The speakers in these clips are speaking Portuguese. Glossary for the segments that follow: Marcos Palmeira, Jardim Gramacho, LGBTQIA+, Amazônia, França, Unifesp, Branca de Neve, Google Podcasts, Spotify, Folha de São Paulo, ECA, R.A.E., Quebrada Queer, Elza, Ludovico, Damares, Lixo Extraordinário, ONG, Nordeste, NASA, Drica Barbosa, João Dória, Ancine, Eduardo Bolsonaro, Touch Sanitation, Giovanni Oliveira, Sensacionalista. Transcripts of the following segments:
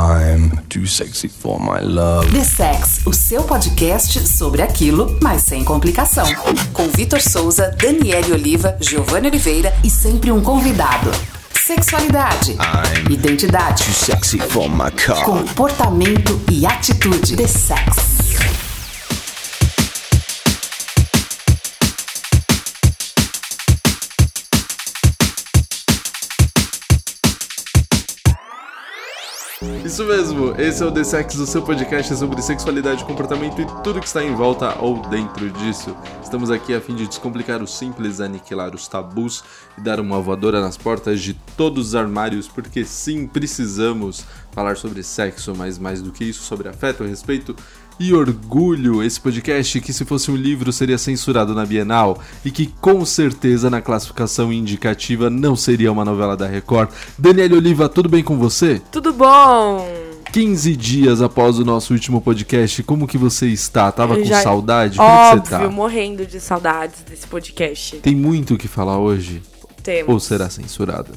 I'm too sexy for my love. The Sex, o seu podcast sobre aquilo, mas sem complicação. Com Vitor Souza, Daniele Oliva, Giovanni Oliveira e sempre um convidado. Sexualidade, identidade, too sexy for my car. Comportamento e atitude. The Sex. Isso mesmo, esse é o The Sex, o seu podcast sobre sexualidade, comportamento e tudo que está em volta ou dentro disso. Estamos aqui a fim de descomplicar o simples, aniquilar os tabus e dar uma voadora nas portas de todos os armários, porque sim, precisamos falar sobre sexo, mas mais do que isso, sobre afeto, respeito e orgulho. Esse podcast que, se fosse um livro, seria censurado na Bienal e que com certeza na classificação indicativa não seria uma novela da Record. Daniele Oliva, tudo bem com você? Tudo bom! 15 dias após o nosso último podcast, como que você está? Tava com saudade? Como que você tá? Óbvio, morrendo de saudades desse podcast. Tem muito o que falar hoje? Temos. Ou será censurado?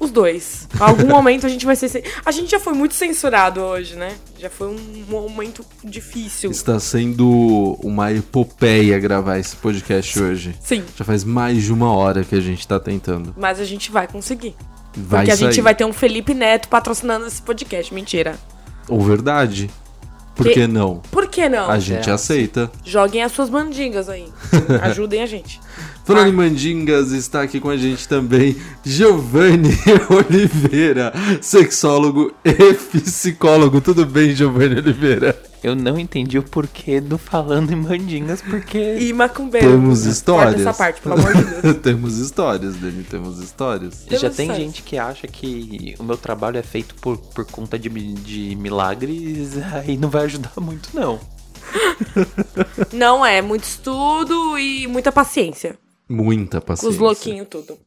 Os dois. Em algum momento a gente vai ser... A gente já foi muito censurado hoje, né? Já foi um momento difícil. Está sendo uma epopeia gravar esse podcast hoje. Sim. Já faz mais de uma hora que a gente está tentando. Mas a gente vai conseguir. Vai porque sair. A gente vai ter um Felipe Neto patrocinando esse podcast. Mentira. Ou verdade. Por que não? Por que não? A gente aceita. Joguem as suas mandingas aí. Ajudem a gente. Falando em mandingas, está aqui com a gente também Giovanni Oliveira, sexólogo e psicólogo. Tudo bem, Giovanni Oliveira? Eu não entendi o porquê do falando em mandingas, porque... E macumbeiro. Temos histórias. Guarda essa parte, pelo amor de Deus. Temos histórias, Dani, temos histórias. Já tem gente que acha que o meu trabalho é feito por conta de milagres, aí não vai ajudar muito, não. Não é, muito estudo e muita paciência. Muita paciência. Os louquinhos tudo.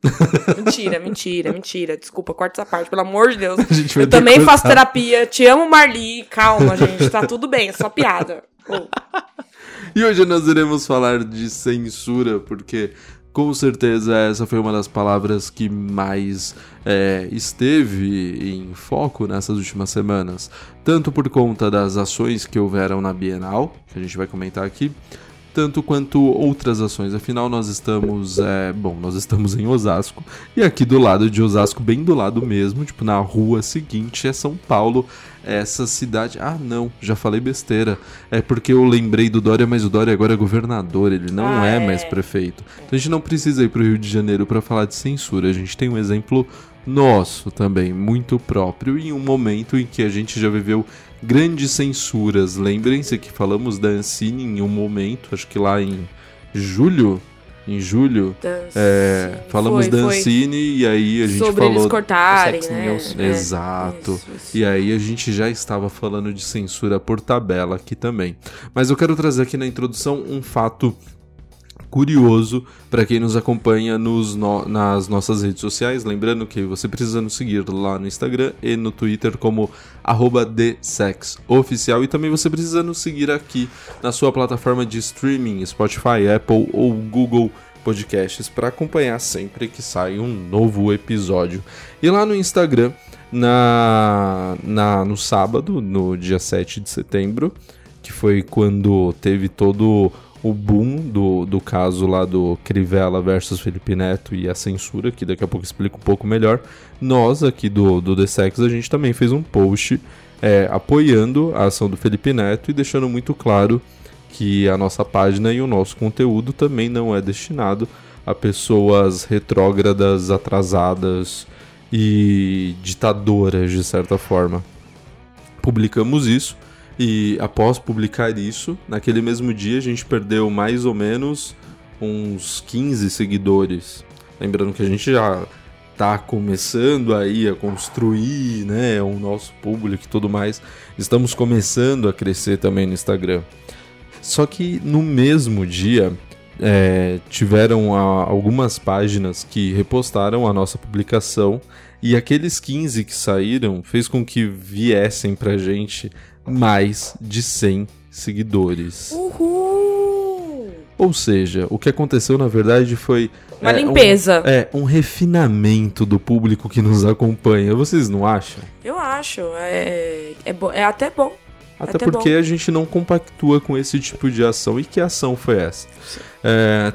Mentira. Desculpa, corta essa parte, pelo amor de Deus. Eu também faço terapia. Te amo, Marli. Calma, gente. Tá tudo bem, é só piada. E hoje nós iremos falar de censura, porque com certeza essa foi uma das palavras que mais esteve em foco nessas últimas semanas. Tanto por conta das ações que houveram na Bienal, que a gente vai comentar aqui, tanto quanto outras ações. Afinal, nós estamos... nós estamos em Osasco. E aqui do lado de Osasco, bem do lado mesmo, tipo, na rua seguinte, é São Paulo. Essa cidade... Ah, não. Já falei besteira. É porque eu lembrei do Dória, mas o Dória agora é governador. Ele não é mais prefeito. Então, a gente não precisa ir pro Rio de Janeiro para falar de censura. A gente tem um exemplo nosso também, muito próprio, em um momento em que a gente já viveu grandes censuras. Lembrem-se que falamos da Ancine em um momento, acho que lá em julho. Falamos da Ancine e aí a gente sobre falou... Sobre eles cortarem, né? Exato. Isso. E aí a gente já estava falando de censura por tabela aqui também. Mas eu quero trazer aqui na introdução um fato curioso para quem nos acompanha nas nossas redes sociais. Lembrando que você precisa nos seguir lá no Instagram e no Twitter como @thesexoficial e também você precisa nos seguir aqui na sua plataforma de streaming, Spotify, Apple ou Google Podcasts, para acompanhar sempre que sai um novo episódio. E lá no Instagram, no sábado, no dia 7 de setembro, que foi quando teve todo... o boom do caso lá do Crivella versus Felipe Neto e a censura, que daqui a pouco eu explico um pouco melhor. Nós aqui do The Sex, a gente também fez um post apoiando a ação do Felipe Neto e deixando muito claro que a nossa página e o nosso conteúdo também não é destinado a pessoas retrógradas, atrasadas e ditadoras, de certa forma. Publicamos isso. E após publicar isso, naquele mesmo dia a gente perdeu mais ou menos uns 15 seguidores. Lembrando que a gente já tá começando aí a construir, né, o nosso público e tudo mais. Estamos começando a crescer também no Instagram. Só que no mesmo dia tiveram algumas páginas que repostaram a nossa publicação. E aqueles 15 que saíram fez com que viessem pra gente mais de 100 seguidores. Uhul! Ou seja, o que aconteceu, na verdade, foi... uma limpeza. Um refinamento do público que nos acompanha. Vocês não acham? Eu acho. É até bom. Até porque bom. A gente não compactua com esse tipo de ação. E que ação foi essa?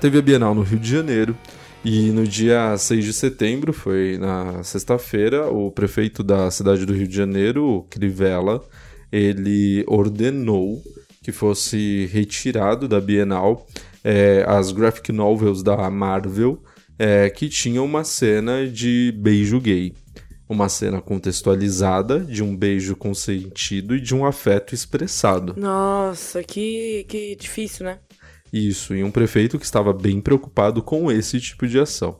Teve a Bienal no Rio de Janeiro. E no dia 6 de setembro, foi na sexta-feira, o prefeito da cidade do Rio de Janeiro, Crivella, ele ordenou que fosse retirado da Bienal as graphic novels da Marvel que tinham uma cena de beijo gay. Uma cena contextualizada de um beijo consentido e de um afeto expressado. Nossa, que difícil, né? Isso, e um prefeito que estava bem preocupado com esse tipo de ação.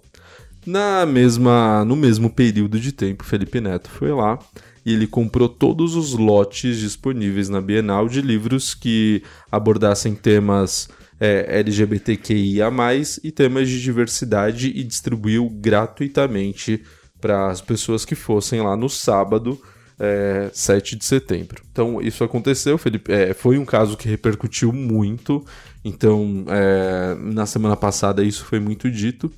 No mesmo período de tempo, Felipe Neto foi lá e ele comprou todos os lotes disponíveis na Bienal de livros que abordassem temas LGBTQIA+, e temas de diversidade, e distribuiu gratuitamente para as pessoas que fossem lá no sábado, 7 de setembro. Então, isso aconteceu, Felipe, foi um caso que repercutiu muito. Então, na semana passada isso foi muito dito.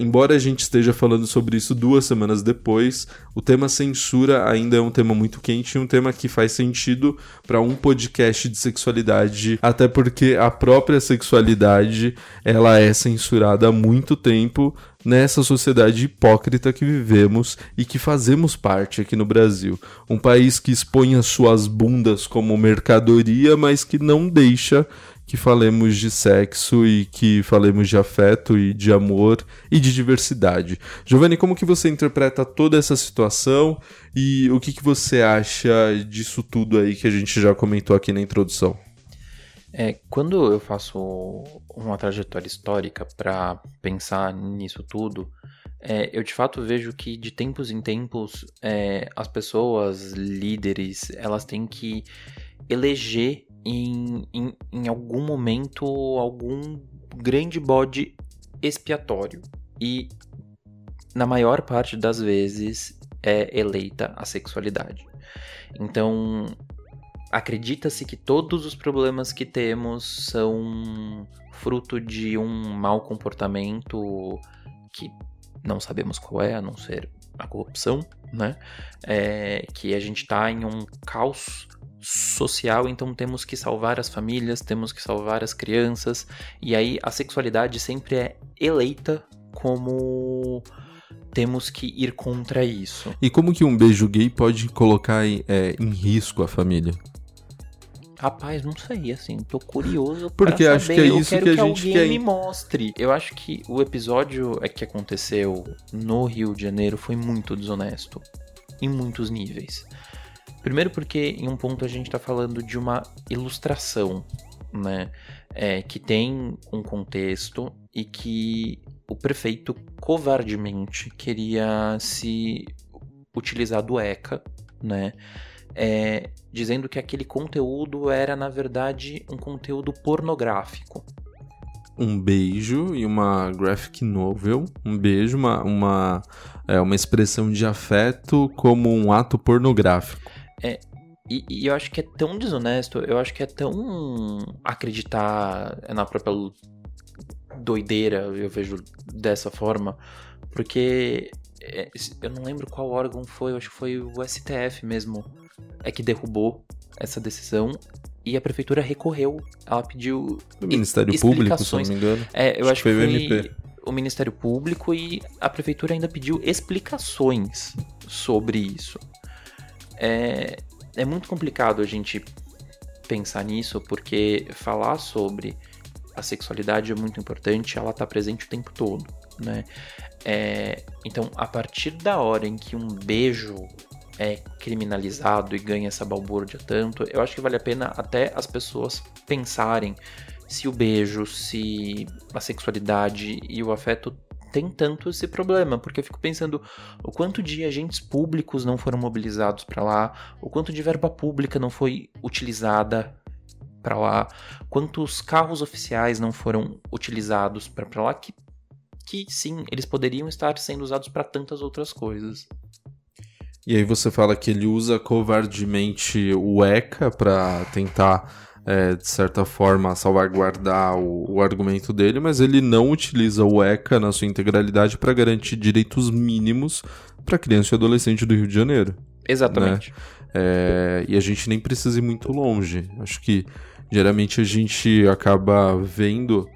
Embora a gente esteja falando sobre isso 2 semanas depois, o tema censura ainda é um tema muito quente e um tema que faz sentido para um podcast de sexualidade, até porque a própria sexualidade ela é censurada há muito tempo nessa sociedade hipócrita que vivemos e que fazemos parte aqui no Brasil. Um país que expõe as suas bundas como mercadoria, mas que não deixa que falemos de sexo e que falemos de afeto e de amor e de diversidade. Giovanni, como que você interpreta toda essa situação e o que você acha disso tudo aí que a gente já comentou aqui na introdução? Quando eu faço uma trajetória histórica para pensar nisso tudo, eu de fato vejo que de tempos em tempos as pessoas, líderes, elas têm que eleger em algum momento algum grande bode expiatório, e na maior parte das vezes é eleita a sexualidade. Então acredita-se que todos os problemas que temos são fruto de um mau comportamento que não sabemos qual é, a não ser a corrupção, né? Que a gente está em um caos social, então temos que salvar as famílias, temos que salvar as crianças, e aí a sexualidade sempre é eleita como temos que ir contra isso. E como que um beijo gay pode colocar em risco a família? Rapaz, não sei, assim, tô curioso porque pra saber, acho que é isso eu quero que alguém me mostre. Eu acho que o episódio que aconteceu no Rio de Janeiro foi muito desonesto, em muitos níveis. Primeiro porque, em um ponto, a gente está falando de uma ilustração, né? Que tem um contexto e que o prefeito covardemente queria se utilizar do ECA, né? Dizendo que aquele conteúdo era, na verdade, um conteúdo pornográfico. Um beijo e uma graphic novel, um beijo, uma expressão de afeto como um ato pornográfico. E eu acho que é tão desonesto, eu acho que é tão acreditar na própria doideira, eu vejo dessa forma, porque eu não lembro qual órgão foi, eu acho que foi o STF mesmo, que derrubou essa decisão, e a prefeitura recorreu, ela pediu Ministério Público, se não me engano. Eu acho que foi o Ministério Público, e a prefeitura ainda pediu explicações sobre isso. É muito complicado a gente pensar nisso, porque falar sobre a sexualidade é muito importante, ela está presente o tempo todo, né? Então, a partir da hora em que um beijo é criminalizado e ganha essa balbúrdia tanto, eu acho que vale a pena até as pessoas pensarem se o beijo, se a sexualidade e o afeto tem tanto esse problema, porque eu fico pensando o quanto de agentes públicos não foram mobilizados para lá, o quanto de verba pública não foi utilizada para lá, quantos carros oficiais não foram utilizados para lá, que sim, eles poderiam estar sendo usados para tantas outras coisas. E aí você fala que ele usa covardemente o ECA para tentar de certa forma, salvaguardar o argumento dele, mas ele não utiliza o ECA na sua integralidade para garantir direitos mínimos para criança e adolescente do Rio de Janeiro. Exatamente. Né? E a gente nem precisa ir muito longe. Acho que, geralmente, a gente acaba vendo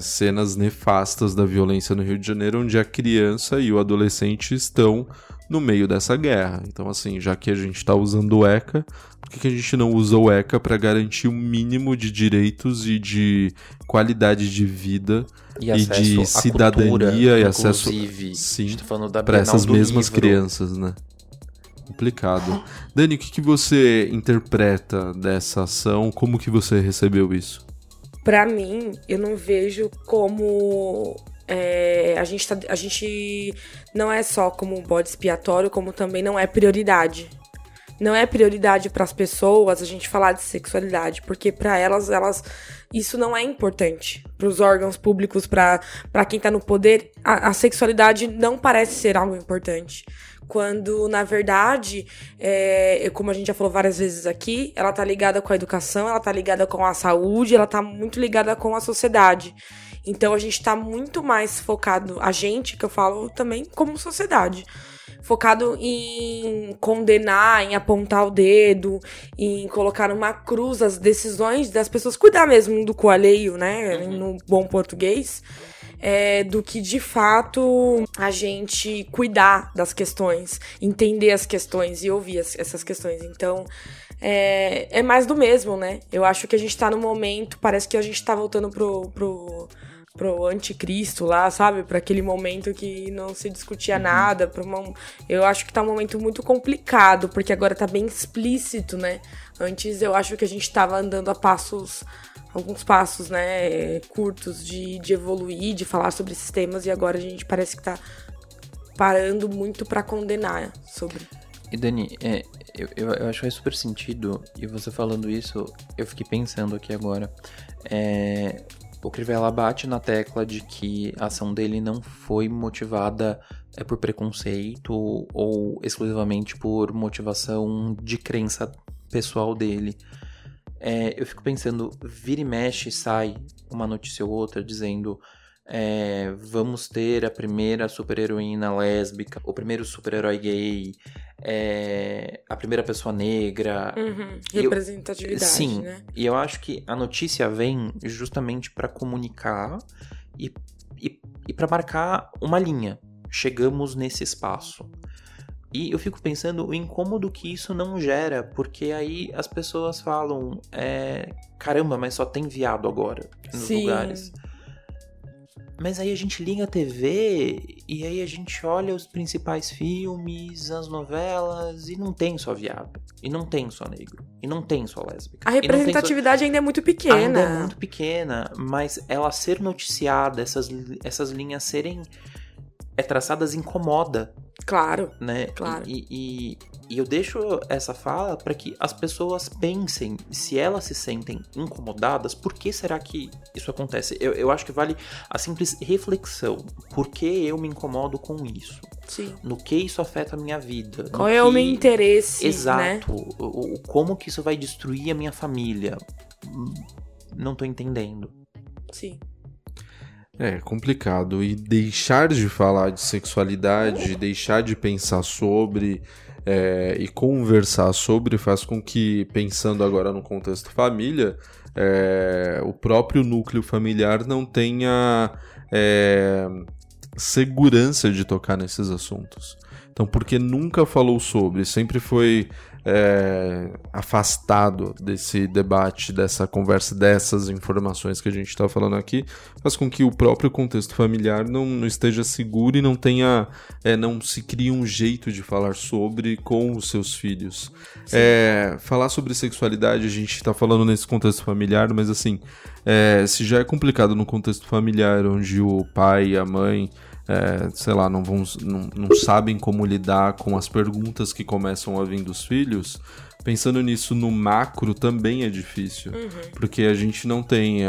cenas nefastas da violência no Rio de Janeiro, onde a criança e o adolescente estão no meio dessa guerra. Então, assim, já que a gente está usando o ECA, por que a gente não usa o ECA para garantir o mínimo de direitos e de qualidade de vida e de cidadania cultura, e acesso, sim, para essas mesmas crianças, né? Complicado. Dani, o que você interpreta dessa ação? Como que você recebeu isso? Para mim, eu não vejo como... A gente não é só como um bode expiatório, como também não é prioridade. Não é prioridade para as pessoas a gente falar de sexualidade, porque para elas isso não é importante. Para os órgãos públicos, para quem está no poder, a sexualidade não parece ser algo importante. Quando, na verdade, como a gente já falou várias vezes aqui, ela tá ligada com a educação, ela tá ligada com a saúde, ela tá muito ligada com a sociedade. Então, a gente tá muito mais focado, a gente, que eu falo também como sociedade, focado em condenar, em apontar o dedo, em colocar uma cruz as decisões das pessoas, cuidar mesmo do cu alheio, né, no bom português. Do que, de fato, a gente cuidar das questões, entender as questões e ouvir essas questões. Então, é mais do mesmo, né? Eu acho que a gente tá num momento, parece que a gente tá voltando pro anticristo lá, sabe? Pra aquele momento que não se discutia nada. Eu acho que tá um momento muito complicado, porque agora tá bem explícito, né? Antes, eu acho que a gente tava andando a alguns passos, né, curtos de evoluir, de falar sobre esses temas, e agora a gente parece que tá parando muito pra condenar sobre. E Dani, eu acho que faz super sentido, e você falando isso, eu fiquei pensando aqui agora, o Crivella bate na tecla de que a ação dele não foi motivada por preconceito ou exclusivamente por motivação de crença pessoal dele. Eu fico pensando, vira e mexe, sai uma notícia ou outra dizendo vamos ter a primeira super-heroína lésbica, o primeiro super-herói gay, a primeira pessoa negra. Uhum. Representatividade, sim, né? E eu acho que a notícia vem justamente para comunicar e para marcar uma linha. Chegamos nesse espaço. E eu fico pensando o incômodo que isso não gera, porque aí as pessoas falam, caramba, mas só tem viado agora nos Sim. lugares. Mas aí a gente liga a TV e aí a gente olha os principais filmes, as novelas, e não tem só viado, e não tem só negro, e não tem só lésbica. A representatividade ainda é muito pequena. Ainda é muito pequena, mas ela ser noticiada, essas linhas serem traçadas incomoda. Claro, né? Claro. E eu deixo essa fala para que as pessoas pensem, se elas se sentem incomodadas, por que será que isso acontece? Eu acho que vale a simples reflexão. Por que eu me incomodo com isso? Sim. No que isso afeta a minha vida? Qual é o meu interesse? Exato. Né? Como que isso vai destruir a minha família? Não tô entendendo. Sim. É complicado, e deixar de falar de sexualidade, deixar de pensar sobre e conversar sobre faz com que, pensando agora no contexto família, o próprio núcleo familiar não tenha segurança de tocar nesses assuntos. Então, porque nunca falou sobre, sempre foi afastado desse debate, dessa conversa, dessas informações que a gente está falando aqui, faz com que o próprio contexto familiar não esteja seguro e não tenha, não se crie um jeito de falar sobre com os seus filhos. Falar sobre sexualidade, a gente está falando nesse contexto familiar, mas assim, se já é complicado no contexto familiar, onde o pai e a mãe... não sabem como lidar com as perguntas que começam a vir dos filhos, pensando nisso no macro também é difícil, porque a gente não tem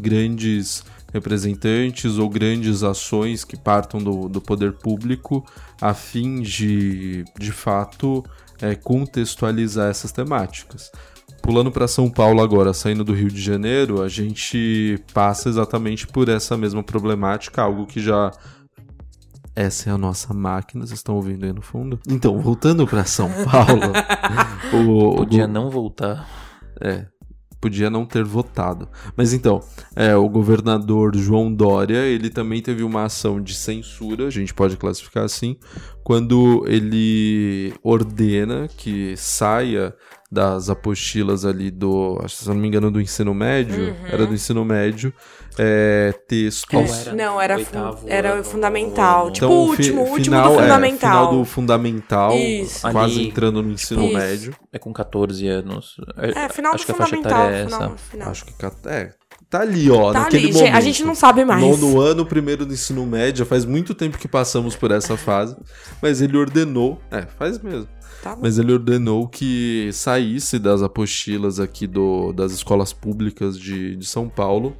grandes representantes ou grandes ações que partam do poder público a fim de fato, contextualizar essas temáticas. Pulando para São Paulo agora, saindo do Rio de Janeiro, a gente passa exatamente por essa mesma problemática, algo que já... Essa é a nossa máquina, vocês estão ouvindo aí no fundo? Então, voltando para São Paulo... Podia não voltar. É, podia não ter votado. Mas então, o governador João Dória, ele também teve uma ação de censura, a gente pode classificar assim, quando ele ordena que saia das apostilas ali do, se eu não me engano, do ensino médio, era do ensino médio, textos... Não, era fundamental, tipo o último do fundamental. Final do fundamental, isso. Quase ali, entrando no ensino médio. É com 14 anos. Final acho do que fundamental. A faixa etária é essa. Final. Acho que tá ali, ó, tá naquele ali, momento. A gente não sabe mais. Nono ano, primeiro do ensino médio, faz muito tempo que passamos por essa fase, mas ele ordenou, faz mesmo. Mas ele ordenou que saísse das apostilas aqui das escolas públicas de São Paulo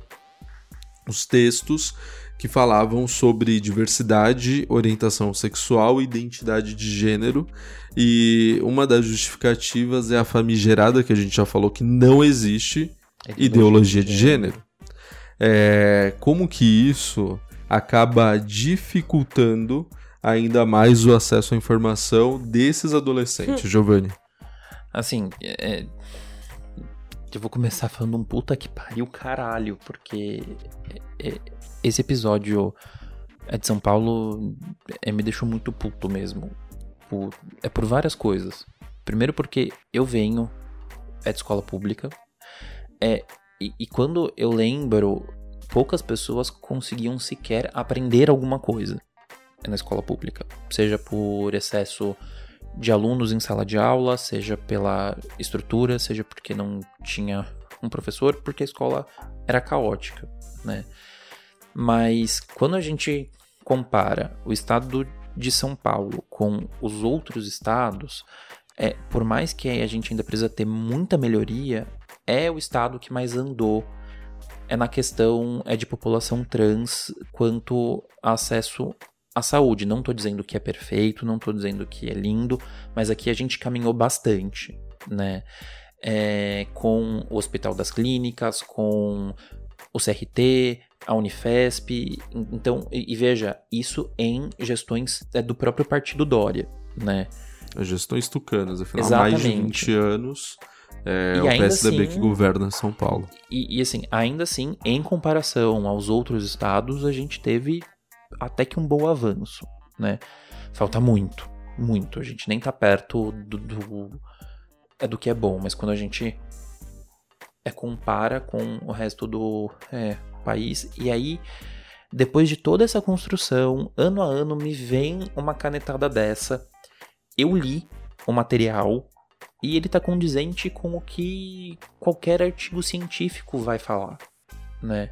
os textos que falavam sobre diversidade, orientação sexual e identidade de gênero. E uma das justificativas é a famigerada, que a gente já falou que não existe, ideologia de gênero. Como que isso acaba dificultando ainda mais o acesso à informação desses adolescentes, Giovanni? Assim, eu vou começar falando um puta que pariu caralho, porque esse episódio de São Paulo me deixou muito puto mesmo. Por várias coisas. Primeiro porque eu venho de escola pública, e quando eu lembro, poucas pessoas conseguiam sequer aprender alguma coisa na escola pública, seja por excesso de alunos em sala de aula, seja pela estrutura, seja porque não tinha um professor, porque a escola era caótica, né? Mas quando a gente compara o estado de São Paulo com os outros estados, por mais que a gente ainda precisa ter muita melhoria, é o estado que mais andou na questão de população trans quanto a acesso a saúde. Não tô dizendo que é perfeito, não tô dizendo que é lindo, mas aqui a gente caminhou bastante, né? Com o Hospital das Clínicas, com o CRT, a Unifesp, então, e veja, isso em gestões do próprio Partido Dória, né? Gestões tucanas, afinal, exatamente. Mais de 20 anos... É o PSDB assim, que governa São Paulo. E assim, ainda assim, em comparação aos outros estados, a gente teve até que um bom avanço, né? Falta muito, muito. A gente nem tá perto do que é bom, mas quando a gente compara com o resto do país, e aí, depois de toda essa construção, ano a ano, me vem uma canetada dessa. Eu li o material e ele tá condizente com o que qualquer artigo científico vai falar, né?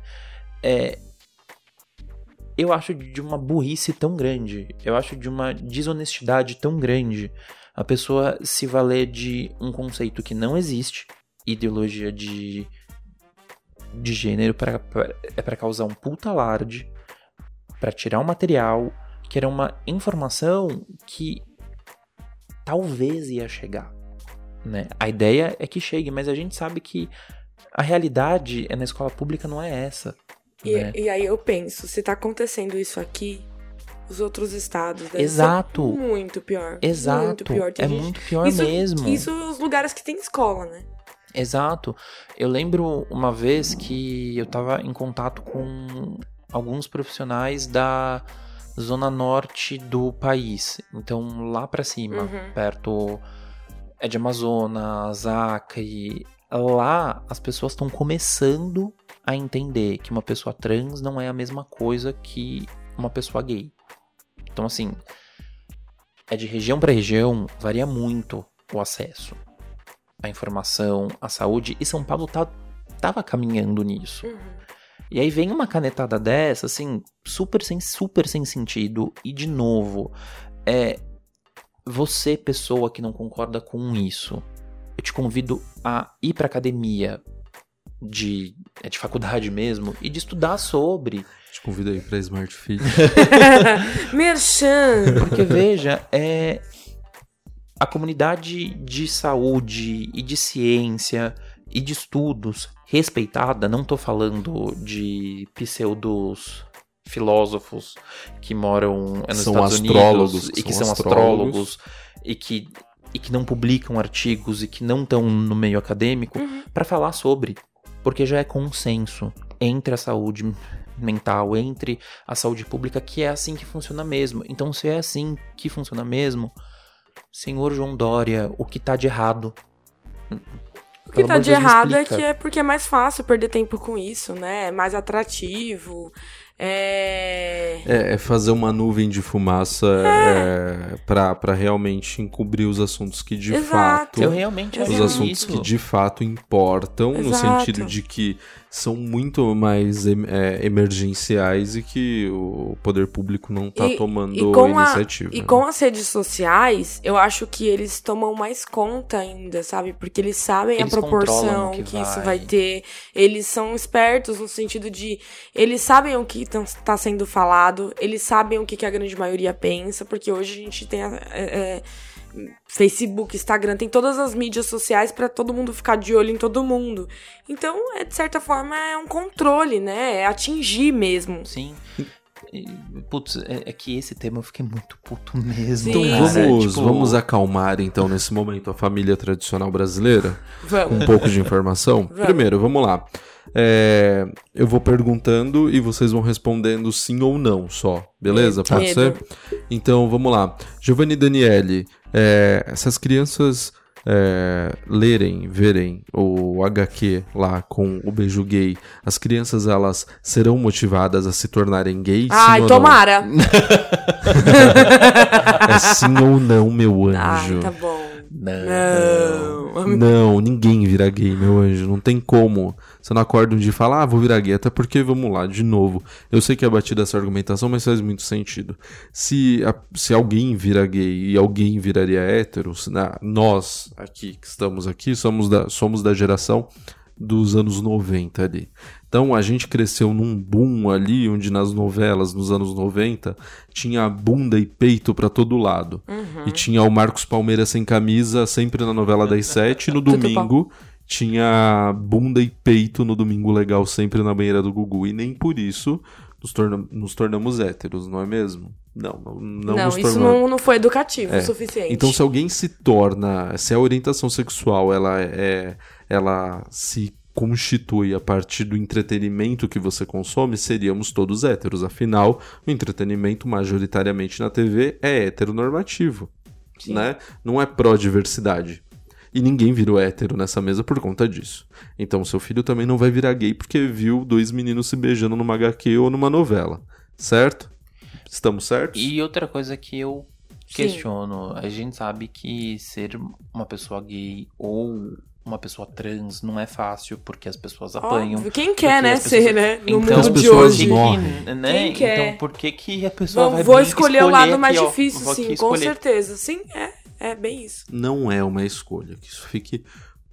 Eu acho de uma burrice tão grande, eu acho de uma desonestidade tão grande a pessoa se valer de um conceito que não existe, ideologia de gênero, pra causar um puta alarde, pra tirar um material que era uma informação que talvez ia chegar, né? A ideia é que chegue, mas a gente sabe que a realidade na escola pública não é essa. Né? E aí eu penso, se tá acontecendo isso aqui, os outros estados devem ser muito pior. Exato. Muito pior. É muito pior mesmo. Isso os lugares que tem escola, né? Exato. Eu lembro uma vez que eu tava em contato com alguns profissionais da zona norte do país. Então, lá pra cima, perto... de Amazonas, Acre. Lá as pessoas estão começando a entender que uma pessoa trans não é a mesma coisa que uma pessoa gay. Então, assim, de região para região, varia muito o acesso à informação, à saúde, e São Paulo tava caminhando nisso. E aí vem uma canetada dessa, assim, super sem sentido, e de novo, você, pessoa que não concorda com isso, eu te convido a ir pra academia de faculdade mesmo e de estudar sobre. Te convido a ir pra Smart Fit. Merchan! Porque veja, A comunidade de saúde e de ciência e de estudos respeitada, não estou falando de pseudos filósofos que moram nos Estados Unidos e que são astrólogos e que não publicam artigos e que não estão no meio acadêmico, para falar sobre, porque já é consenso entre a saúde mental, entre a saúde pública, que é assim que funciona mesmo. Então, se é assim que funciona mesmo, senhor João Dória, o que tá de errado? O que tá de errado é que é porque é mais fácil perder tempo com isso, né? É mais atrativo. É fazer uma nuvem de fumaça pra realmente encobrir os assuntos que de fato... que de fato importam, no sentido de que são muito mais emergenciais e que o poder público não tá tomando a iniciativa. E com as redes sociais, eu acho que eles tomam mais conta ainda, sabe? Porque eles sabem a proporção que isso vai ter. Eles são espertos no sentido de... Eles sabem o que tá sendo falado, eles sabem o que a grande maioria pensa, porque hoje a gente tem... Facebook, Instagram, tem todas as mídias sociais pra todo mundo ficar de olho em todo mundo. Então, de certa forma, é um controle, né? É atingir mesmo. Sim. Putz, é que esse tema eu fiquei muito puto mesmo. Então vamos acalmar então nesse momento a família tradicional brasileira com um pouco de informação. Primeiro, vamos lá. Eu vou perguntando e vocês vão respondendo sim ou não só, beleza? Pode ser? Então vamos lá. Giovanni e Daniele, essas crianças lerem, verem o HQ lá com o beijo gay, as crianças, elas serão motivadas a se tornarem gays? Ai, tomara! É sim ou não, meu anjo? Ah, tá bom. Não, ninguém vira gay, meu anjo. Não tem como. Você não acorda um dia e fala, vou virar gay. Até porque, vamos lá, de novo. Eu sei que é batida essa argumentação, mas faz muito sentido. Se alguém vira gay e alguém viraria hétero, nós aqui, que estamos aqui, somos da geração dos anos 90 ali. Então a gente cresceu num boom ali, onde nas novelas, nos anos 90, tinha bunda e peito pra todo lado. E tinha o Marcos Palmeira sem camisa, sempre na novela das 7, e no domingo tinha bunda e peito no Domingo Legal, sempre na banheira do Gugu. E nem por isso nos tornamos héteros, não é mesmo? Não, isso não foi educativo o suficiente. Então, se alguém se a orientação sexual ela se constitui a partir do entretenimento que você consome, seríamos todos héteros. Afinal, o entretenimento majoritariamente na TV é heteronormativo, né? Não é pró-diversidade. E ninguém virou hétero nessa mesa por conta disso. Então, seu filho também não vai virar gay porque viu dois meninos se beijando numa HQ ou numa novela, certo? Estamos certos? E outra coisa que eu questiono, a gente sabe que ser uma pessoa gay ou uma pessoa trans não é fácil, porque as pessoas apanham. Óbvio. Quem quer, né, ser, né? No mundo de hoje. Quem quer? Então, por que que a pessoa vai vou escolher o lado mais difícil, sim, com certeza. Sim, é bem isso. Não é uma escolha, que isso fique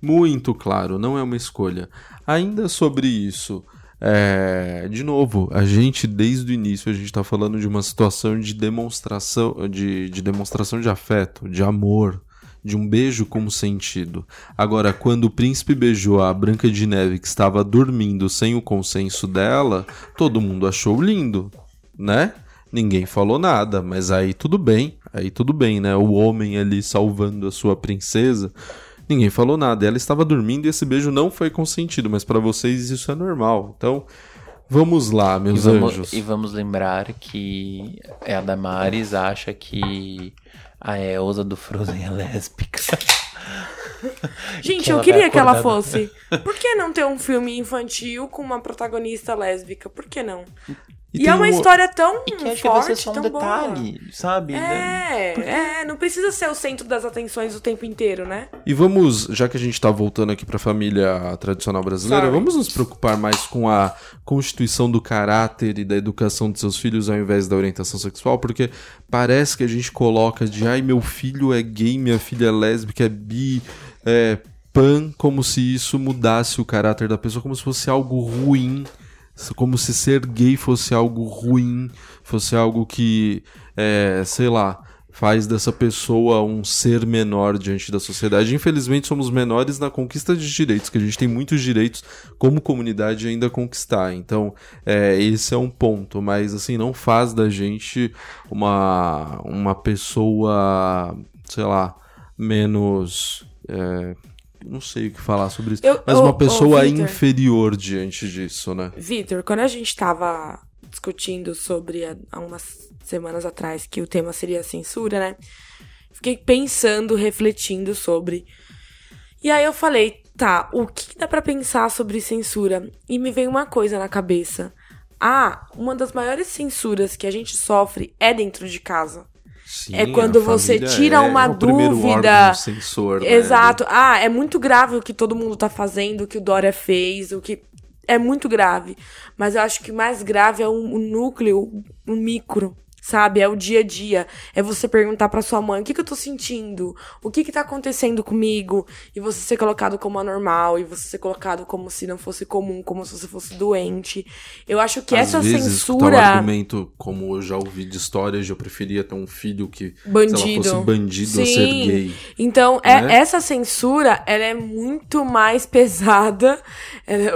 muito claro, não é uma escolha. Ainda sobre isso... de novo, a gente desde o início, a gente tá falando de uma situação de demonstração de demonstração de afeto, de amor, de um beijo como sentido. Agora, quando o príncipe beijou a Branca de Neve, que estava dormindo sem o consenso dela, todo mundo achou lindo, né? Ninguém falou nada, mas aí tudo bem, né? O homem ali salvando a sua princesa, ninguém falou nada, ela estava dormindo e esse beijo não foi consentido, mas para vocês isso é normal. Então, vamos lá, meus anjos. E vamos lembrar que a Damares acha que a Elza do Frozen é lésbica. Gente, que eu queria que ela fosse. Por que não ter um filme infantil com uma protagonista lésbica? Por que não? E é uma história tão forte, tão boa. E que forte, ser só um detalhe, boa, sabe? Não precisa ser o centro das atenções o tempo inteiro, né? E vamos, já que a gente tá voltando aqui pra família tradicional brasileira, vamos nos preocupar mais com a constituição do caráter e da educação de seus filhos ao invés da orientação sexual, porque parece que a gente coloca de, meu filho é gay, minha filha é lésbica, é bi, é pan, como se isso mudasse o caráter da pessoa, como se fosse algo ruim. Como se ser gay fosse algo ruim, fosse algo que, sei lá, faz dessa pessoa um ser menor diante da sociedade. Infelizmente, somos menores na conquista de direitos, que a gente tem muitos direitos como comunidade ainda a conquistar. Então, esse é um ponto, mas assim, não faz da gente uma pessoa, sei lá, menos... não sei o que falar sobre isso, mas uma pessoa inferior diante disso, né? Vitor, quando a gente tava discutindo sobre há umas semanas atrás que o tema seria censura, né? Fiquei pensando, refletindo sobre... E aí eu falei, tá, o que dá pra pensar sobre censura? E me veio uma coisa na cabeça. Uma das maiores censuras que a gente sofre é dentro de casa. Sim, é quando você tira uma dúvida. Sensor, né? Exato. É muito grave o que todo mundo tá fazendo, o que o Dória fez, o que. É muito grave. Mas eu acho que mais grave é o núcleo, o micro, sabe? É o dia a dia. É você perguntar pra sua mãe o que eu tô sentindo, o que tá acontecendo comigo, e você ser colocado como anormal, e você ser colocado como se não fosse comum, como se você fosse doente. Eu acho que às essa vezes, censura... Às um argumento, como eu já ouvi de histórias, de eu preferia ter um filho que, bandido. Se ela fosse bandido, sim, a ser gay. Então, né? Essa censura, ela é muito mais pesada.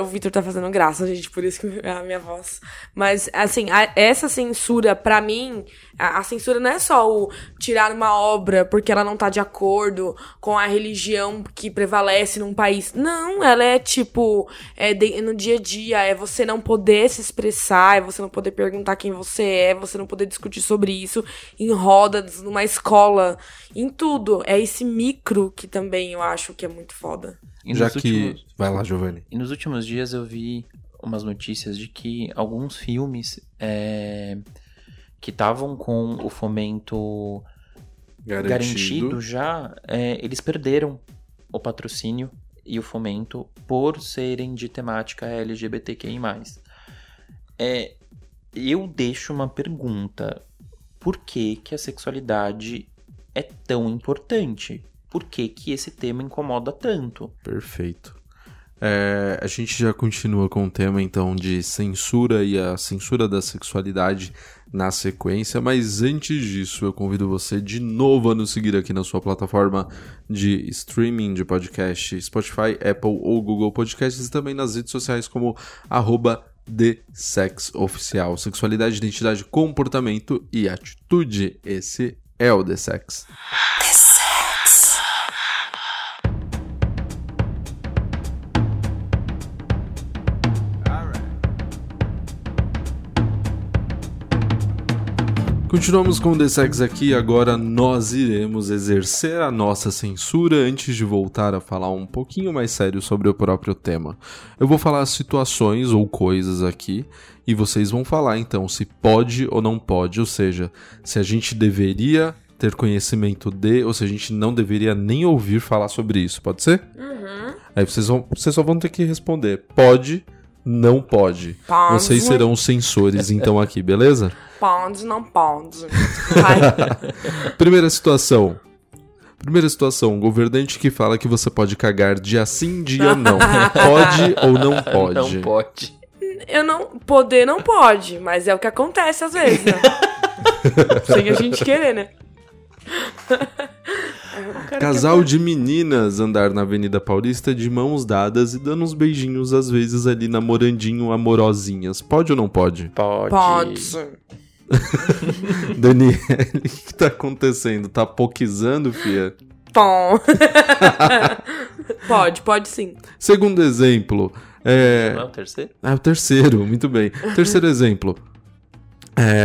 O Vitor tá fazendo graça, gente, por isso que a minha voz... Mas, assim, essa censura, pra mim, a censura não é só o tirar uma obra porque ela não tá de acordo com a religião que prevalece num país. Não, ela é tipo, no dia a dia, é você não poder se expressar, é você não poder perguntar quem você não poder discutir sobre isso em rodas, numa escola, em tudo. É esse micro que também eu acho que é muito foda. Já que... Vai lá, Giovanni. E nos últimos dias eu vi umas notícias de que alguns filmes... que estavam com o fomento garantido já, eles perderam o patrocínio e o fomento por serem de temática LGBTQIA+. Eu deixo uma pergunta. Por que que a sexualidade é tão importante? Por que que esse tema incomoda tanto? Perfeito. A gente já continua com o tema, então, de censura e a censura da sexualidade na sequência, mas antes disso eu convido você de novo a nos seguir aqui na sua plataforma de streaming de podcast, Spotify, Apple ou Google Podcasts, e também nas redes sociais como @thesexoficial. Sexualidade, identidade, comportamento e atitude. Esse é o The Sex. Continuamos com o The Sex aqui, agora nós iremos exercer a nossa censura antes de voltar a falar um pouquinho mais sério sobre o próprio tema. Eu vou falar situações ou coisas aqui e vocês vão falar então se pode ou não pode, ou seja, se a gente deveria ter conhecimento de, ou se a gente não deveria nem ouvir falar sobre isso, pode ser? Uhum. Aí vocês só vão ter que responder, pode... Não pode. Pode. Vocês serão os censores, então, aqui, beleza? Pode, não pode. Primeira situação, um governante que fala que você pode cagar dia sim, dia não. Pode ou não pode? Não pode. Poder não pode, mas é o que acontece às vezes, né? Sem a gente querer, né? Casal de meninas andar na Avenida Paulista de mãos dadas e dando uns beijinhos, às vezes ali namorandinho, amorosinhas. Pode ou não pode? Pode. Daniele, o que tá acontecendo? Tá poquizando, fia? Pode sim. Segundo exemplo. Não é o terceiro? É o terceiro, muito bem. Terceiro exemplo.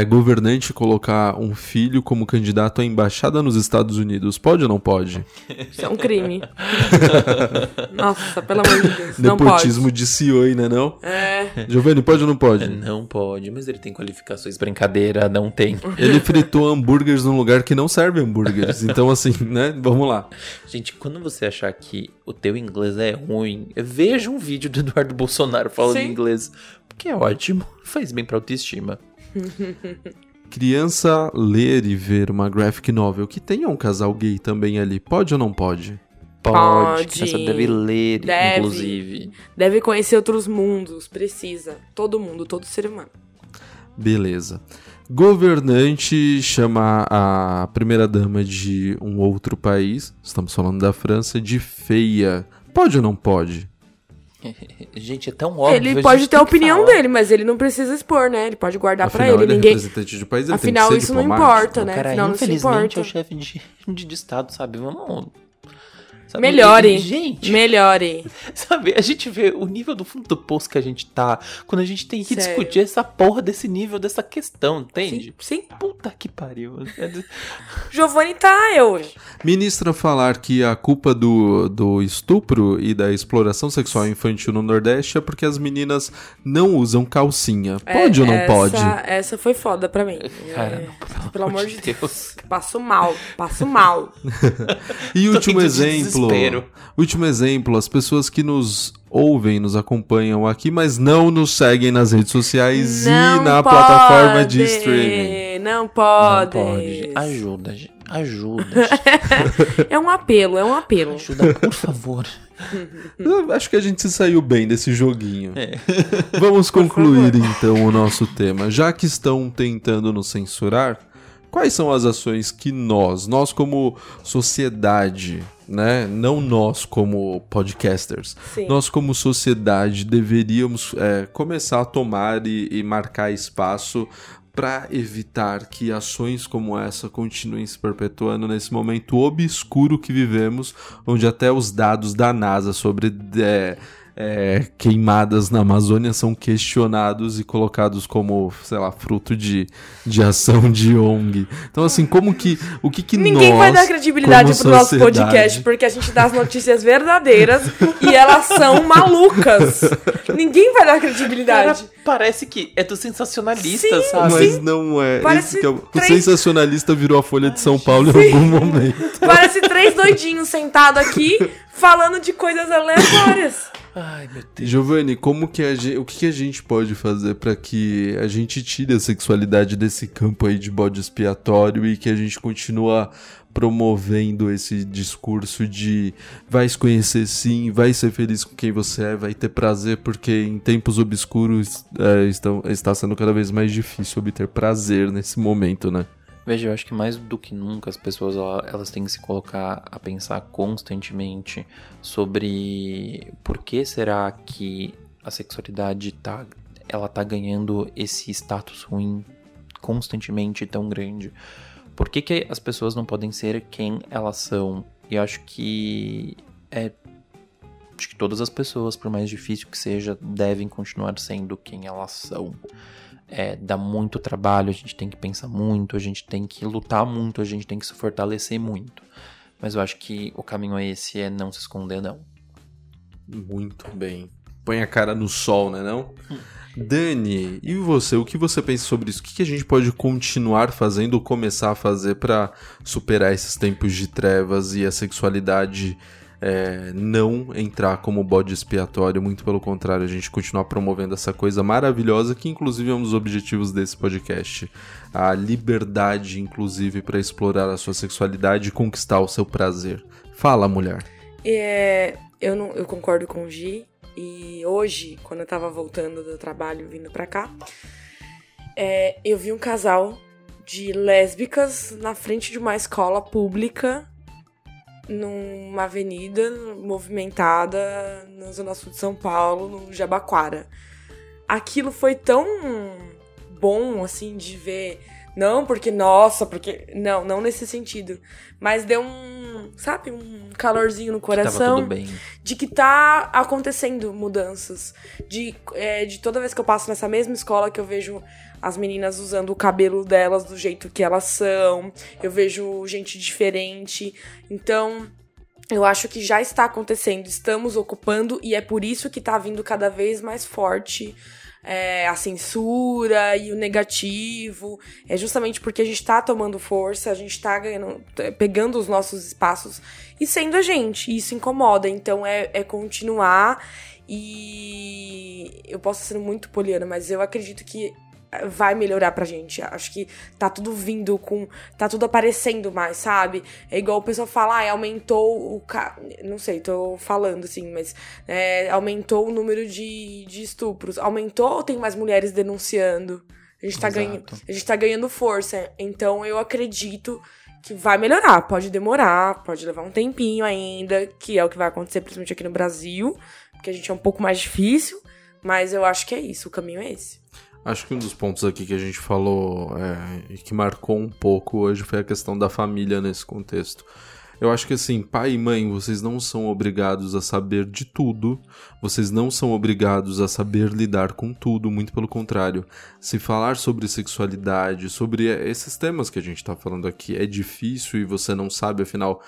Governante colocar um filho como candidato à embaixada nos Estados Unidos, pode ou não pode? Isso é um crime. Nossa, pelo amor de Deus, não pode. Nepotismo de CEO, né, não? Giovanni, pode ou não pode? Não pode, mas ele tem qualificações, brincadeira, não tem. Ele fritou hambúrgueres num lugar que não serve hambúrgueres, então assim, né, vamos lá. Gente, quando você achar que o teu inglês é ruim, veja um vídeo do Eduardo Bolsonaro falando inglês, porque é ótimo, faz bem pra autoestima. Criança ler e ver uma graphic novel que tenha um casal gay também ali, pode ou não pode? Pode. Criança deve ler, inclusive. Deve conhecer outros mundos, precisa. Todo mundo, todo ser humano. Beleza. governante chama a primeira-dama de um outro país, estamos falando da França, de feia. Pode ou não pode? Gente, é tão óbvio. Ele pode ter a opinião dele, mas ele não precisa expor, né? Ele pode guardar pra ele. Ele ninguém... é representante de país, ele afinal, tem que ser diplomático. Não importa, né? Cara, afinal, infelizmente, não se importa. É o chefe de Estado, sabe? Vamos... Sabe? Melhore, gente. Melhore. Sabe, a gente vê o nível do fundo do poço que a gente tá, quando a gente tem que sério discutir essa porra desse nível, dessa questão, entende? Sim, sim. Puta que pariu. Giovanni tá eu hoje. Ministra falar que a culpa do estupro e da exploração sexual infantil no Nordeste é porque as meninas não usam calcinha. Pode ou não pode? Essa foi foda pra mim. Cara, não, pelo amor de Deus. Passo mal, passo mal. E último exemplo. Espero. Último exemplo, as pessoas que nos ouvem, nos acompanham aqui, mas não nos seguem nas redes sociais não e na pode, plataforma de streaming. Não pode. Não pode. Ajuda, gente. Ajuda. É um apelo, é um apelo. Ajuda, por favor. Eu acho que a gente se saiu bem desse joguinho. É. Vamos concluir então o nosso tema. Já que estão tentando nos censurar, quais são as ações que nós como sociedade, né? Não nós como podcasters, sim, nós como sociedade deveríamos começar a tomar e marcar espaço para evitar que ações como essa continuem se perpetuando nesse momento obscuro que vivemos, onde até os dados da NASA sobre... queimadas na Amazônia são questionados e colocados como, sei lá, fruto de ação de ONG. Então, assim, como que... O que ninguém vai dar credibilidade pro nosso podcast, porque a gente dá as notícias verdadeiras e elas são malucas. Ninguém vai dar credibilidade. Cara, parece que é do sensacionalista, sim, sabe? Mas sim, não é. Parece o sensacionalista virou a Folha de São Paulo sim, em algum momento. Parece três doidinhos sentados aqui falando de coisas aleatórias. Ai, meu Deus. Giovanni, o que a gente pode fazer para que a gente tire a sexualidade desse campo aí de bode expiatório e que a gente continua promovendo esse discurso de vai se conhecer sim, vai ser feliz com quem você é, vai ter prazer, porque em tempos obscuros está sendo cada vez mais difícil obter prazer nesse momento, né? Veja, eu acho que mais do que nunca as pessoas elas têm que se colocar a pensar constantemente sobre por que será que a sexualidade tá ganhando esse status ruim constantemente tão grande. Por que que as pessoas não podem ser quem elas são? E eu acho que todas as pessoas, por mais difícil que seja, devem continuar sendo quem elas são. Dá muito trabalho, a gente tem que pensar muito, a gente tem que lutar muito, a gente tem que se fortalecer muito. Mas eu acho que o caminho é esse, não se esconder, não. Muito bem. Põe a cara no sol, né, não? Dani, e você? O que você pensa sobre isso? O que a gente pode continuar fazendo ou começar a fazer para superar esses tempos de trevas e a sexualidade... não entrar como bode expiatório, muito pelo contrário, a gente continuar promovendo essa coisa maravilhosa que inclusive é um dos objetivos desse podcast, a liberdade inclusive para explorar a sua sexualidade e conquistar o seu prazer. Fala, mulher. Eu concordo com o Gi, e hoje, quando eu tava voltando do trabalho, vindo pra cá, eu vi um casal de lésbicas na frente de uma escola pública numa avenida movimentada na Zona Sul de São Paulo, no Jabaquara. Aquilo foi tão bom, assim, de ver... Não porque, nossa, porque... Não nesse sentido. Mas deu um calorzinho no coração. Que de que tá acontecendo mudanças. De toda vez que eu passo nessa mesma escola, que eu vejo as meninas usando o cabelo delas do jeito que elas são. Eu vejo gente diferente. Então, eu acho que já está acontecendo. Estamos ocupando e é por isso que tá vindo cada vez mais forte... a censura e o negativo, é justamente porque a gente tá tomando força, a gente tá pegando os nossos espaços e sendo a gente, isso incomoda, então é continuar. E eu posso ser muito poliana, mas eu acredito que vai melhorar pra gente, acho que tá tudo vindo tá tudo aparecendo mais, sabe? É igual o pessoal fala, aumentou não sei, tô falando assim, mas aumentou o número de estupros, aumentou ou tem mais mulheres denunciando? A gente tá ganhando força. Então eu acredito que vai melhorar. Pode demorar, pode levar um tempinho ainda, que é o que vai acontecer, principalmente aqui no Brasil, porque a gente é um pouco mais difícil, mas eu acho que é isso, o caminho é esse. Acho que um dos pontos aqui que a gente falou e que marcou um pouco hoje foi a questão da família nesse contexto. Eu acho que assim, pai e mãe, vocês não são obrigados a saber de tudo, vocês não são obrigados a saber lidar com tudo, muito pelo contrário. Se falar sobre sexualidade, sobre esses temas que a gente está falando aqui é difícil e você não sabe, afinal,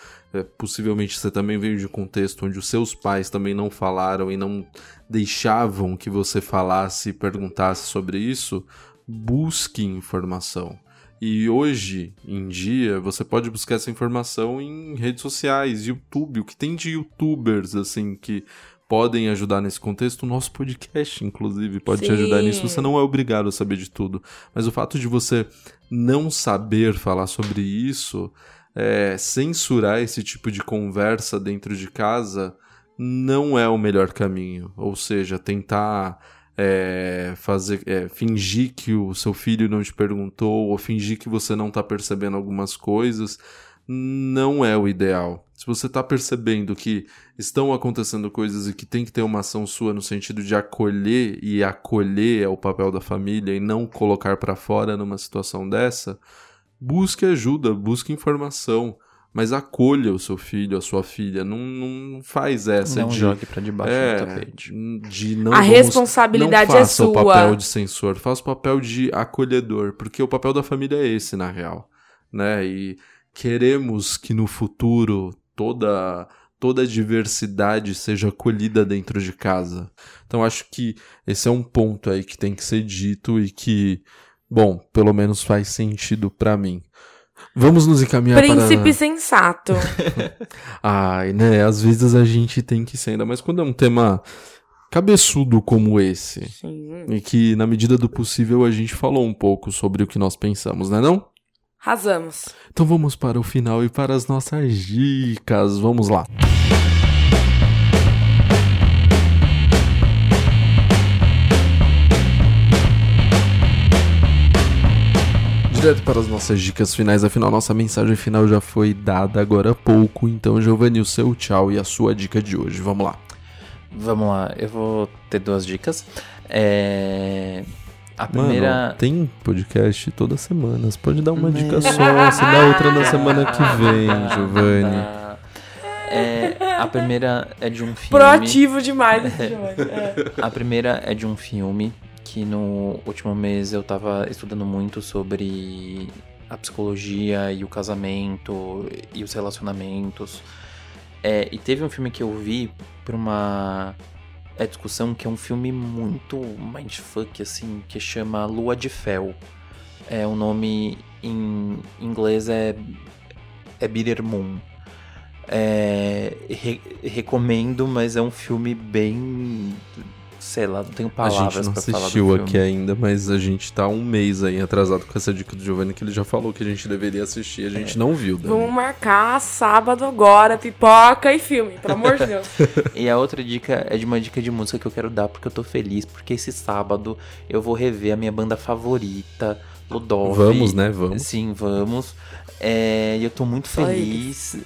possivelmente você também veio de um contexto onde os seus pais também não falaram e não deixavam que você falasse e perguntasse sobre isso, busque informação. E hoje em dia, você pode buscar essa informação em redes sociais, YouTube, o que tem de youtubers, assim, que podem ajudar nesse contexto. O nosso podcast, inclusive, pode te ajudar nisso. Você não é obrigado a saber de tudo. Mas o fato de você não saber falar sobre isso, censurar esse tipo de conversa dentro de casa, não é o melhor caminho. Ou seja, tentar... fingir que o seu filho não te perguntou ou fingir que você não está percebendo algumas coisas não é o ideal. Se você está percebendo que estão acontecendo coisas e que tem que ter uma ação sua no sentido de acolher, e acolher é o papel da família e não colocar para fora numa situação dessa, busque ajuda, busque informação. Mas acolha o seu filho, a sua filha. Não faz essa. Não jogue pra debaixo do tapete. A responsabilidade é sua. Não faça o papel de censor. Faça o papel de acolhedor. Porque o papel da família é esse, na real. Né? E queremos que no futuro toda a diversidade seja acolhida dentro de casa. Então acho que esse é um ponto aí que tem que ser dito e que, bom, pelo menos faz sentido pra mim. Vamos nos encaminhar Príncipe sensato. Ai, né? Às vezes a gente tem que ser ainda, mas quando é um tema cabeçudo como esse, sim, e que na medida do possível a gente falou um pouco sobre o que nós pensamos, né não? Arrasamos. Então vamos para o final e para as nossas dicas. Vamos lá. Direto para as nossas dicas finais, afinal nossa mensagem final já foi dada agora há pouco, então Giovanni, o seu tchau e a sua dica de hoje, vamos lá. Vamos lá, eu vou ter duas dicas. A primeira... Mano, tem podcast toda semana, você pode dar uma dica só, se dá outra na semana que vem, Giovanni. A primeira é de um filme... Proativo demais, Giovanni. A primeira é de um filme... que no último mês eu tava estudando muito sobre a psicologia e o casamento e os relacionamentos. E teve um filme que eu vi por uma discussão que é um filme muito mindfuck, assim, que chama Lua de Fel. O nome em inglês é Bitter Moon. Recomendo, mas é um filme bem... sei lá, não tenho palavras pra falar. A gente não assistiu aqui ainda, mas a gente tá um mês aí atrasado com essa dica do Giovanni, que ele já falou que a gente deveria assistir, a gente não viu. Dani. Vamos marcar sábado agora, pipoca e filme, pelo amor de Deus. E a outra dica é de uma dica de música que eu quero dar, porque eu tô feliz, porque esse sábado eu vou rever a minha banda favorita, Ludovico. Vamos, né? Vamos. Sim, vamos. E eu tô muito feliz,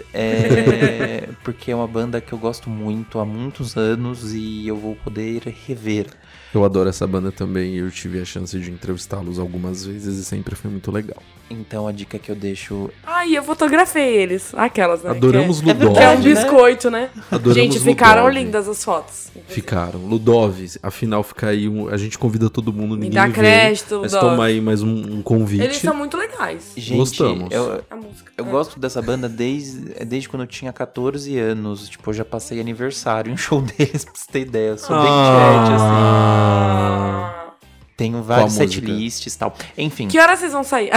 porque é uma banda que eu gosto muito há muitos anos e eu vou poder rever. Eu adoro essa banda também, eu tive a chance de entrevistá-los algumas vezes e sempre foi muito legal. Então a dica que eu deixo... eu fotografei eles, aquelas, né? Adoramos Ludov. É um biscoito, né? Adoramos. Gente, ficaram lindas as fotos. Ficaram. Ludov, afinal fica aí, a gente convida todo mundo, ninguém vê. Me dá crédito, Ludov. Mas toma aí mais um convite. Eles são muito legais. Gente, gostamos. Eu gosto dessa banda desde quando eu tinha 14 anos. Tipo, eu já passei aniversário em show deles, pra você ter ideia. Eu sou bem chat, assim... Tenho vários setlists e tal. Enfim. Que horas vocês vão sair?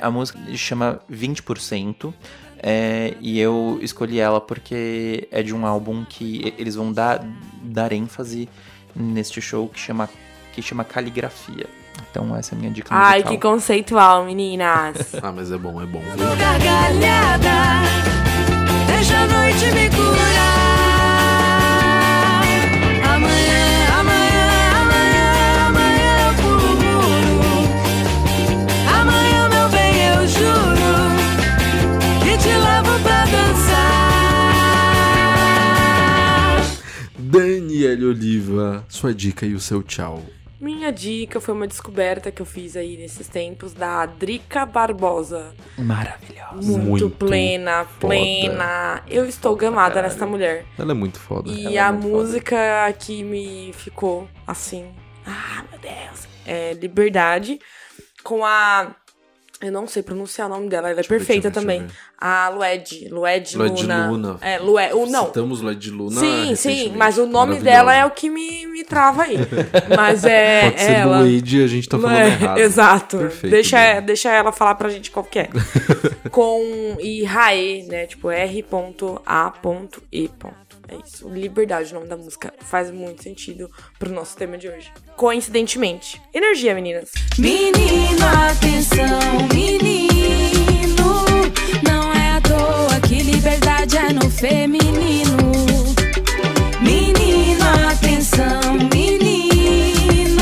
A música chama 20%. E eu escolhi ela porque é de um álbum que eles vão dar ênfase neste show que chama Caligrafia. Então essa é a minha dica musical. Ai, que conceitual, meninas. Mas é bom, é bom. Gargalhada, deixa a noite me curar. Amanhã. Daniele Oliva, sua dica e o seu tchau. Minha dica foi uma descoberta que eu fiz aí nesses tempos da Drica Barbosa. Maravilhosa. Muito plena, foda. Plena. Eu estou gamada nessa mulher. Ela é muito foda. E ela a é música foda. Que me ficou assim, ah, meu Deus, é Liberdade, com a... Eu não sei pronunciar o nome dela, ela é perfeita também. A Lued Luna. É, não. Citamos Lued Luna. Sim, mas o nome dela é o que me trava aí. Mas é pode ser ela. Lued, a gente tá falando errado. Exato. Perfeito, deixa ela falar pra gente qual que é. Com e Rae, né? Tipo R.A.E. É isso. Liberdade, o nome da música. Faz muito sentido pro nosso tema de hoje. Coincidentemente. Energia, meninas. Menino, atenção, menino. Não é à toa que liberdade é no feminino. Menino, atenção, menino.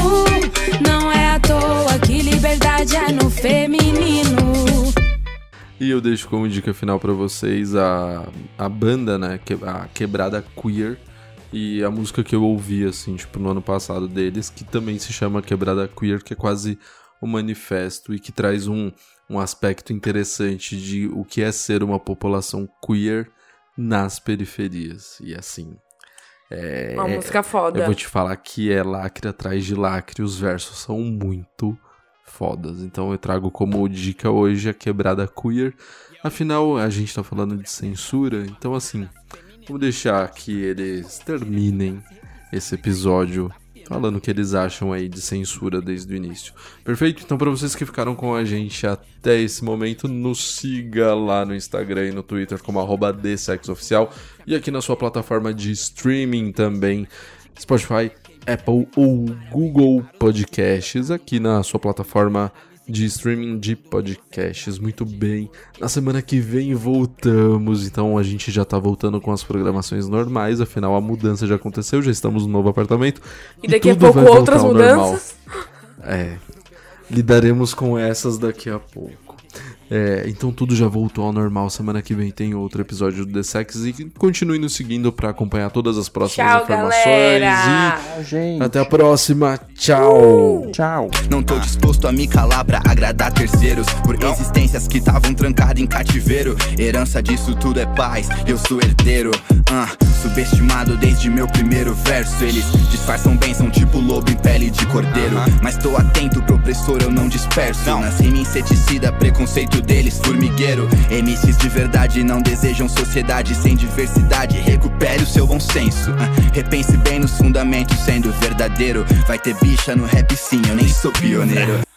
Não é à toa que liberdade é no feminino. E eu deixo como dica final pra vocês a banda, né, a Quebrada Queer, e a música que eu ouvi, assim, tipo, no ano passado deles, que também se chama Quebrada Queer, que é quase um manifesto e que traz um aspecto interessante de o que é ser uma população queer nas periferias, e assim... É, uma música foda. Eu vou te falar que é lacre atrás de lacre, os versos são muito... fodas. Então eu trago como dica hoje a Quebrada Queer. Afinal, a gente tá falando de censura, então assim, vamos deixar que eles terminem esse episódio falando o que eles acham aí de censura desde o início. Perfeito? Então, para vocês que ficaram com a gente até esse momento, nos siga lá no Instagram e no Twitter como @thesexoficial e aqui na sua plataforma de streaming também, Spotify, Apple ou Google Podcasts, aqui na sua plataforma de streaming de podcasts. Muito bem, na semana que vem voltamos, então a gente já tá voltando com as programações normais, afinal a mudança já aconteceu, já estamos no novo apartamento. E daqui a pouco outras mudanças. É, lidaremos com essas daqui a pouco. É, então tudo já voltou ao normal. Semana que vem tem outro episódio do The Sex. E continue nos seguindo pra acompanhar todas as próximas informações. Galera. E gente. Até a próxima. Tchau. Tchau. Não tô disposto a me calar pra agradar terceiros por existências que estavam trancadas em cativeiro. Herança disso tudo é paz. Eu sou herdeiro. Subestimado desde meu primeiro verso. Eles disfarçam bem, são tipo lobo em pele de cordeiro. Mas tô atento pro opressor, eu não disperso. Nasci me inseticida, preconceito deles, formigueiro. MCs de verdade não desejam sociedade sem diversidade. Recupere o seu bom senso. Repense bem nos fundamentos, sendo verdadeiro. Vai ter bicha no rap, sim, eu nem sou pioneiro.